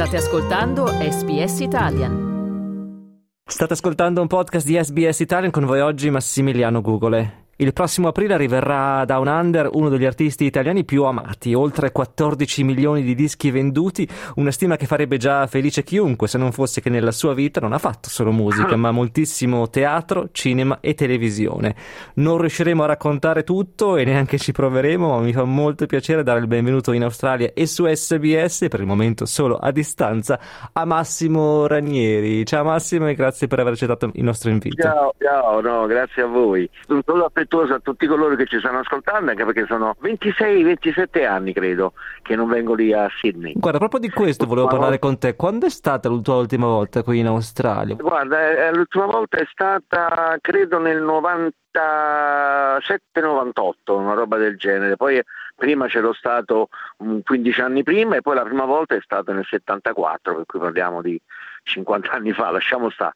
State ascoltando SBS Italian. State ascoltando un podcast di SBS Italian, con voi oggi Massimiliano Gugole. Il prossimo aprile arriverà Down Under, uno degli artisti italiani più amati, oltre 14 milioni di dischi venduti, una stima che farebbe già felice chiunque, se non fosse che nella sua vita non ha fatto solo musica, ma moltissimo teatro, cinema e televisione. Non riusciremo a raccontare tutto e neanche ci proveremo, ma mi fa molto piacere dare il benvenuto in Australia e su SBS, per il momento solo a distanza, a Massimo Ranieri. Ciao Massimo e grazie per aver accettato il nostro invito. Ciao, no, grazie a voi. Sono solo a tutti coloro che ci stanno ascoltando, anche perché sono 26-27 anni credo che non vengo lì a Sydney. Guarda, proprio di questo volevo parlare con te. Quando è stata la tua ultima volta qui in Australia? Guarda, l'ultima volta è stata credo nel 97-98, una roba del genere. Poi prima c'ero stato 15 anni prima e poi la prima volta è stata nel 74, per cui parliamo di 50 anni fa, lasciamo stare,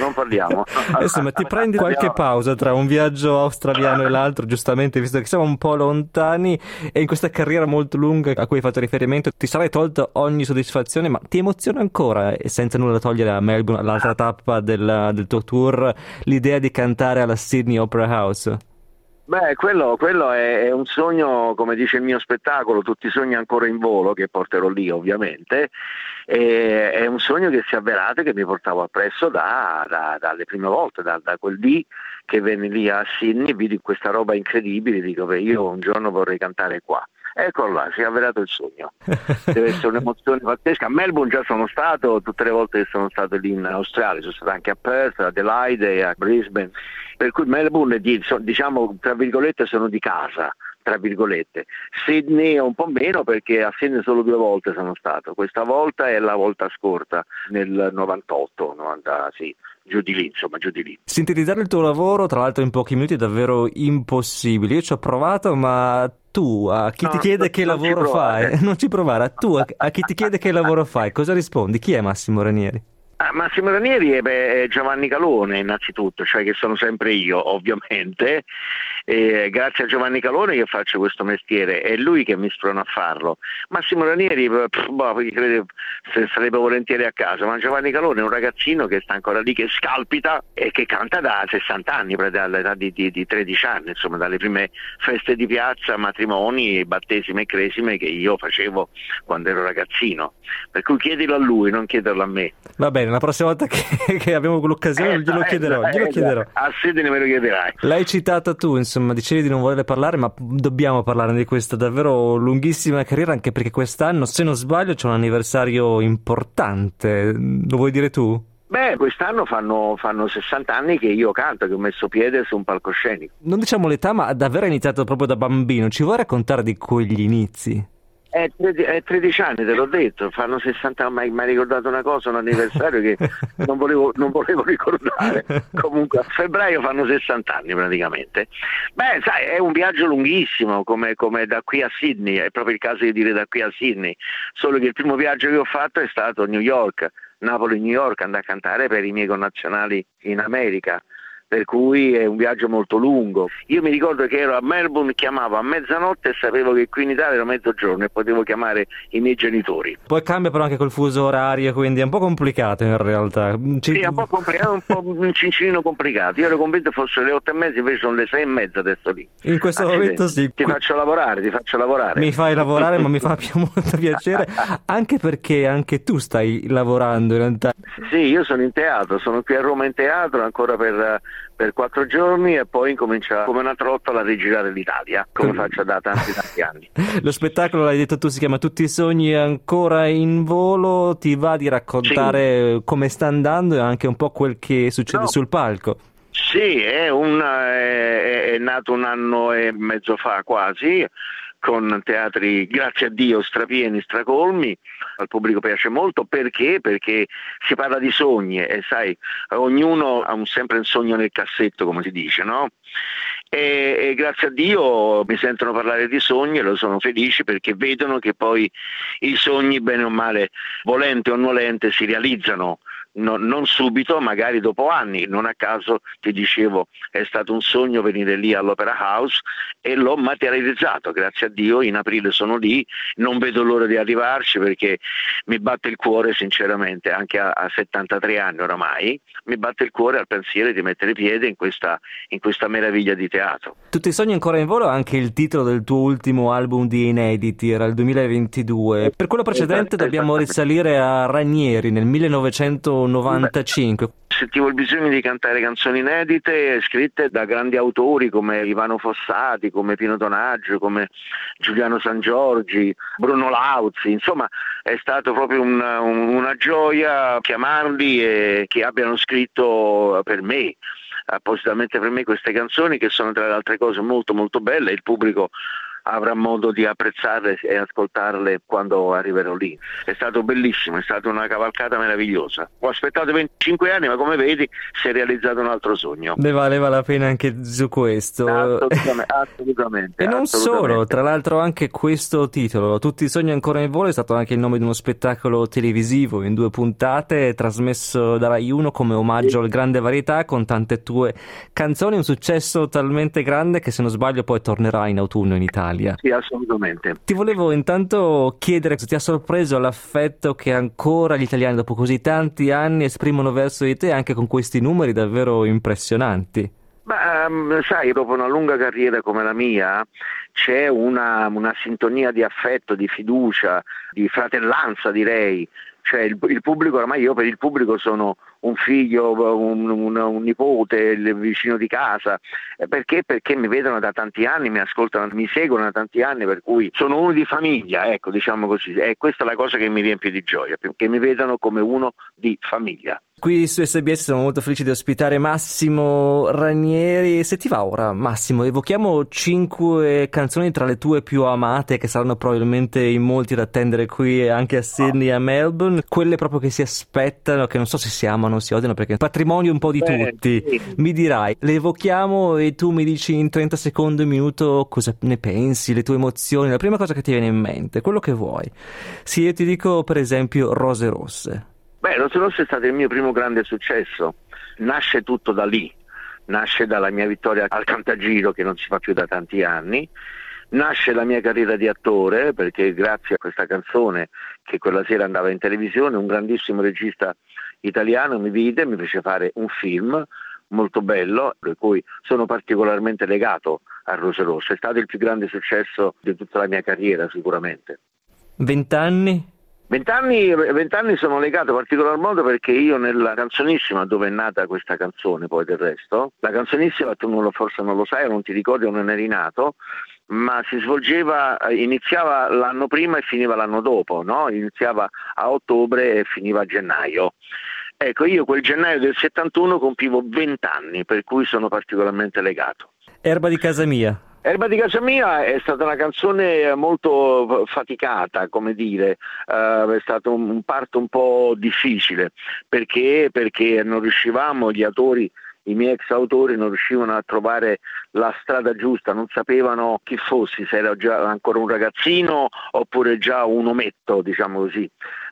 non parliamo. Adesso, ma ti prendi qualche pausa tra un viaggio australiano e l'altro, giustamente, visto che siamo un po' lontani e in questa carriera molto lunga a cui hai fatto riferimento ti sarai tolto ogni soddisfazione, ma ti emoziona ancora, e senza nulla togliere a Melbourne, l'altra tappa del tuo tour, l'idea di cantare alla Sydney Opera House? Beh, quello è un sogno, come dice il mio spettacolo, Tutti i sogni ancora in volo, che porterò lì ovviamente, e è un sogno che si è avverato, che mi portavo appresso dalle prime volte, da quel dì che venne lì a Sydney, vidi questa roba incredibile, dico che io un giorno vorrei cantare qua. Ecco là, si è avverato il sogno. Deve essere un'emozione pazzesca. A Melbourne già sono stato, tutte le volte che sono stato lì in Australia, sono stato anche a Perth, a Adelaide, a Brisbane, per cui Melbourne, diciamo, tra virgolette, sono di casa, tra virgolette. Sydney un po' meno, perché a Sydney solo 2 volte sono stato, questa volta è la volta scorsa, nel 98, 90, sì. Giù di lì. Sintetizzare il tuo lavoro, tra l'altro, in pochi minuti è davvero impossibile. Io ci ho provato, ma tu, a chi ti chiede che lavoro fai? Non ci provare. Tu, a chi ti chiede che lavoro fai, cosa rispondi? Chi è Massimo Ranieri? Massimo Ranieri è Giovanni Calone, innanzitutto, cioè che sono sempre io, ovviamente. Grazie a Giovanni Calone che faccio questo mestiere, è lui che mi sprona a farlo. Massimo Ranieri sarebbe volentieri a casa, ma Giovanni Calone è un ragazzino che sta ancora lì, che scalpita e che canta da 60 anni, dall'età di 13 anni, insomma, dalle prime feste di piazza, matrimoni, battesime e cresime che io facevo quando ero ragazzino. Per cui chiedilo a lui, non chiederlo a me. Va bene, la prossima volta che abbiamo l'occasione glielo chiederò. A Sydney me lo chiederai. L'hai citata tu, insomma, dicevi di non voler parlare, ma dobbiamo parlare di questa davvero lunghissima carriera, anche perché quest'anno, se non sbaglio, c'è un anniversario importante. Lo vuoi dire tu? Beh, quest'anno fanno 60 anni che io canto, che ho messo piede su un palcoscenico. Non diciamo l'età, ma davvero è iniziato proprio da bambino. Ci vuoi raccontare di quegli inizi? È 13 anni, te l'ho detto, fanno 60 anni, mi ha ricordato una cosa, un anniversario che non volevo ricordare. Comunque a febbraio fanno 60 anni praticamente. Beh, sai, è un viaggio lunghissimo, come da qui a Sydney, è proprio il caso di dire da qui a Sydney, solo che il primo viaggio che ho fatto è stato New York, Napoli-New York, andare a cantare per i miei connazionali in America. Per cui è un viaggio molto lungo. Io mi ricordo che ero a Melbourne, chiamavo a mezzanotte e sapevo che qui in Italia era mezzogiorno e potevo chiamare i miei genitori. Poi cambia però anche col fuso orario, quindi è un po' complicato in realtà. Sì, è un po' complicato, un po' un cincinino complicato. Io ero convinto fosse le 8:30, invece sono le 6:30 adesso lì. In questo momento sì. Ti faccio lavorare. Mi fai lavorare, ma mi fa molto piacere, anche perché anche tu stai lavorando in realtà. Sì, io sono in teatro, sono qui a Roma in teatro ancora per 4 giorni e poi incomincia come una trottola a rigirare l'Italia, come faccio da tanti anni. Lo spettacolo, l'hai detto tu, si chiama Tutti i sogni ancora in volo. Ti va di raccontare come sta andando e anche un po' quel che succede sul palco? Sì, è nato un anno e mezzo fa quasi, con teatri, grazie a Dio, strapieni, stracolmi. Al pubblico piace molto perché si parla di sogni e sai, ognuno ha sempre un sogno nel cassetto, come si dice, no? E grazie a Dio mi sentono parlare di sogni e lo sono felici, perché vedono che poi i sogni, bene o male, volente o nolente, si realizzano no, non subito, magari dopo anni. Non a caso ti dicevo, è stato un sogno venire lì all'Opera House e l'ho materializzato, grazie a Dio. In aprile sono lì, non vedo l'ora di arrivarci perché mi batte il cuore sinceramente, anche a 73 anni oramai, mi batte il cuore al pensiero di mettere piede in questa meraviglia di teatro. Tutti i sogni ancora in volo è anche il titolo del tuo ultimo album di inediti, era il 2022. Per quello precedente dobbiamo risalire a Ranieri nel 1995. Sentivo il bisogno di cantare canzoni inedite scritte da grandi autori come Ivano Fossati, come Pino Donaggio, come Giuliano Sangiorgi, Bruno Lauzi. Insomma, è stato proprio una gioia chiamarli e che abbiano scritto per me, appositamente per me, queste canzoni, che sono tra le altre cose molto molto belle. Il pubblico avrà modo di apprezzarle e ascoltarle quando arriverò lì. È stato bellissimo, è stata una cavalcata meravigliosa. Ho aspettato 25 anni, ma come vedi si è realizzato un altro sogno. Ne valeva la pena anche su questo. Assolutamente. E non assolutamente. Solo, tra l'altro anche questo titolo, Tutti i sogni ancora in volo, è stato anche il nome di uno spettacolo televisivo in 2 puntate, trasmesso da Rai 1 come omaggio al Grande Varietà, con tante tue canzoni, un successo talmente grande che, se non sbaglio, poi tornerà in autunno in Italia. Sì, assolutamente. Ti volevo intanto chiedere se ti ha sorpreso l'affetto che ancora gli italiani dopo così tanti anni esprimono verso di te, anche con questi numeri davvero impressionanti. Ma sai, dopo una lunga carriera come la mia c'è una sintonia di affetto, di fiducia, di fratellanza, direi. Cioè il pubblico, ormai io per il pubblico sono un figlio, un nipote, il vicino di casa. Perché? Perché mi vedono da tanti anni, mi ascoltano, mi seguono da tanti anni, per cui sono uno di famiglia, ecco, diciamo così. E questa è la cosa che mi riempie di gioia, perché mi vedono come uno di famiglia. Qui su SBS siamo molto felici di ospitare Massimo Ranieri. Se ti va ora, Massimo, evochiamo 5 canzoni tra le tue più amate, che saranno probabilmente in molti ad attendere qui anche a Sydney e a Melbourne, quelle proprio che si aspettano, che non so se si amano o si odiano, perché patrimonio un po' di tutti. Sì. Mi dirai, le evochiamo e tu mi dici in 30 secondi, un minuto, cosa ne pensi, le tue emozioni, la prima cosa che ti viene in mente, quello che vuoi. Sì, io ti dico per esempio Rose Rosse. Rose Rosse è stato il mio primo grande successo, nasce tutto da lì, nasce dalla mia vittoria al Cantagiro, che non si fa più da tanti anni, nasce la mia carriera di attore, perché grazie a questa canzone, che quella sera andava in televisione, un grandissimo regista italiano mi vide, mi fece fare un film molto bello, per cui sono particolarmente legato a Rose Rosse. È stato il più grande successo di tutta la mia carriera, sicuramente. 20 anni? 20 anni sono legato in particolar modo perché io nella Canzonissima, dove è nata questa canzone, poi del resto, la Canzonissima, tu forse non lo sai o non ti ricordi o non eri nato, ma si svolgeva, iniziava l'anno prima e finiva l'anno dopo, no? Iniziava a ottobre e finiva a gennaio. Ecco, io quel gennaio del 71 compivo 20 anni, per cui sono particolarmente legato. Erba di casa mia. Erba di casa mia è stata una canzone molto faticata, come dire, è stato un parto un po' difficile, perché non riuscivamo, gli autori, i miei ex autori non riuscivano a trovare la strada giusta, non sapevano chi fossi, se ero già ancora un ragazzino oppure già un ometto, diciamo così.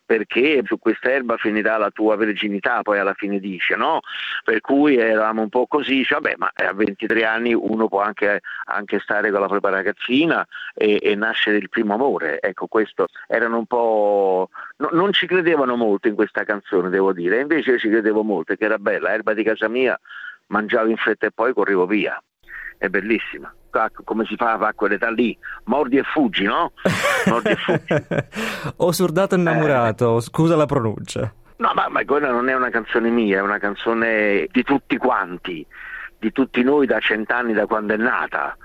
Perché su quest'erba finirà la tua verginità, poi alla fine dice, no? Per cui eravamo un po' così, dice, vabbè, ma a 23 anni uno può anche stare con la propria ragazzina e nascere il primo amore. Ecco, questo erano un po'... No, non ci credevano molto in questa canzone, devo dire, invece io ci credevo molto, che era bella. Erba di casa mia, mangiavo in fretta e poi corrivo via. È bellissima. Come si fa a quell'età lì? Mordi e fuggi, no? Mordi e fuggi. Ho sordato innamorato, scusa la pronuncia. No, ma quella non è una canzone mia, è una canzone di tutti quanti, di tutti noi da 100 anni, da quando è nata.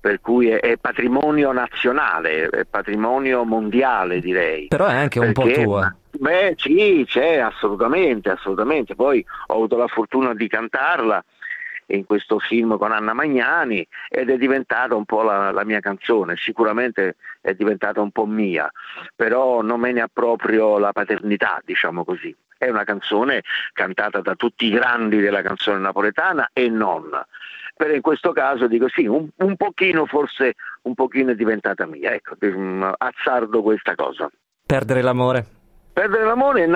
Per cui è patrimonio nazionale, è patrimonio mondiale, direi. Però è anche un po' tua. Beh, sì, c'è, assolutamente, assolutamente. Poi ho avuto la fortuna di cantarla in questo film con Anna Magnani ed è diventata un po' la mia canzone, sicuramente è diventata un po' mia, però non me ne approprio la paternità, diciamo così. È una canzone cantata da tutti i grandi della canzone napoletana e non, però in questo caso dico sì, un pochino, forse un pochino è diventata mia, ecco, azzardo questa cosa. Perdere l'amore. Perdere l'amore è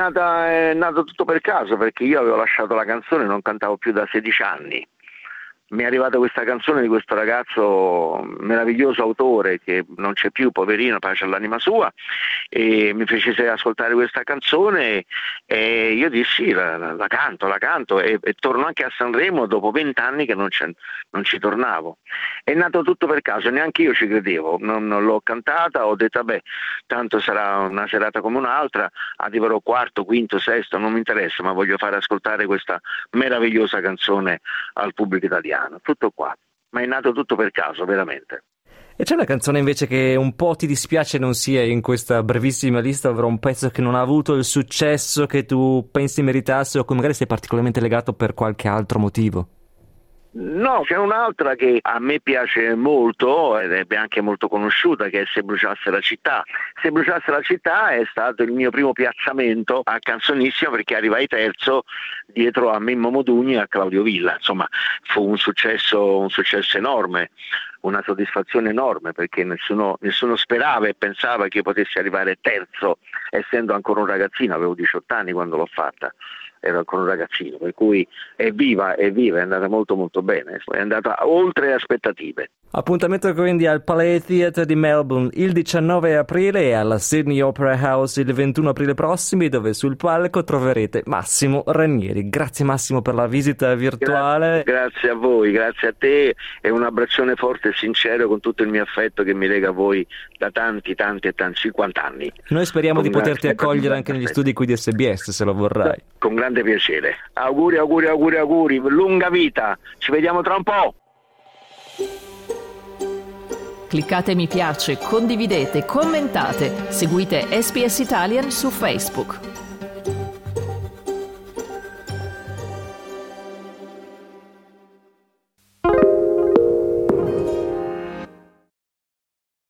nato tutto per caso, perché io avevo lasciato la canzone, non cantavo più da 16 anni. Mi è arrivata questa canzone di questo ragazzo, meraviglioso autore che non c'è più, poverino, pace all'anima sua, e mi fece ascoltare questa canzone e io dissi sì, la canto e torno anche a Sanremo dopo 20 anni che non ci tornavo. È nato tutto per caso, neanche io ci credevo, non l'ho cantata, ho detto vabbè, tanto sarà una serata come un'altra, arriverò quarto, quinto, sesto, non mi interessa, ma voglio fare ascoltare questa meravigliosa canzone al pubblico italiano. Tutto qua, ma è nato tutto per caso, veramente. E c'è una canzone invece che un po' ti dispiace non sia in questa brevissima lista, ovvero un pezzo che non ha avuto il successo che tu pensi meritasse o che magari sei particolarmente legato per qualche altro motivo? No, c'è un'altra che a me piace molto ed è anche molto conosciuta, che è Se bruciasse la città. Se bruciasse la città è stato il mio primo piazzamento a Canzonissima, perché arrivai terzo dietro a Mimmo Modugno e a Claudio Villa. Insomma, fu un successo enorme, una soddisfazione enorme, perché nessuno sperava e pensava che io potessi arrivare terzo, essendo ancora un ragazzino, avevo 18 anni quando l'ho fatta. Ero ancora un ragazzino, per cui è viva, è andata molto molto bene, è andata oltre aspettative. Appuntamento quindi al Palais Theatre di Melbourne il 19 aprile e alla Sydney Opera House il 21 aprile prossimi, dove sul palco troverete Massimo Ranieri. Grazie Massimo per la visita virtuale. Grazie a voi, grazie a te, e un abbraccione forte e sincero con tutto il mio affetto che mi lega a voi da tanti 50 anni. Noi speriamo di poterti accogliere anche negli studi qui di SBS, se lo vorrai. Con grande piacere. Auguri, lunga vita. Ci vediamo tra un po'. Cliccate mi piace, condividete, commentate, seguite SBS Italian su Facebook.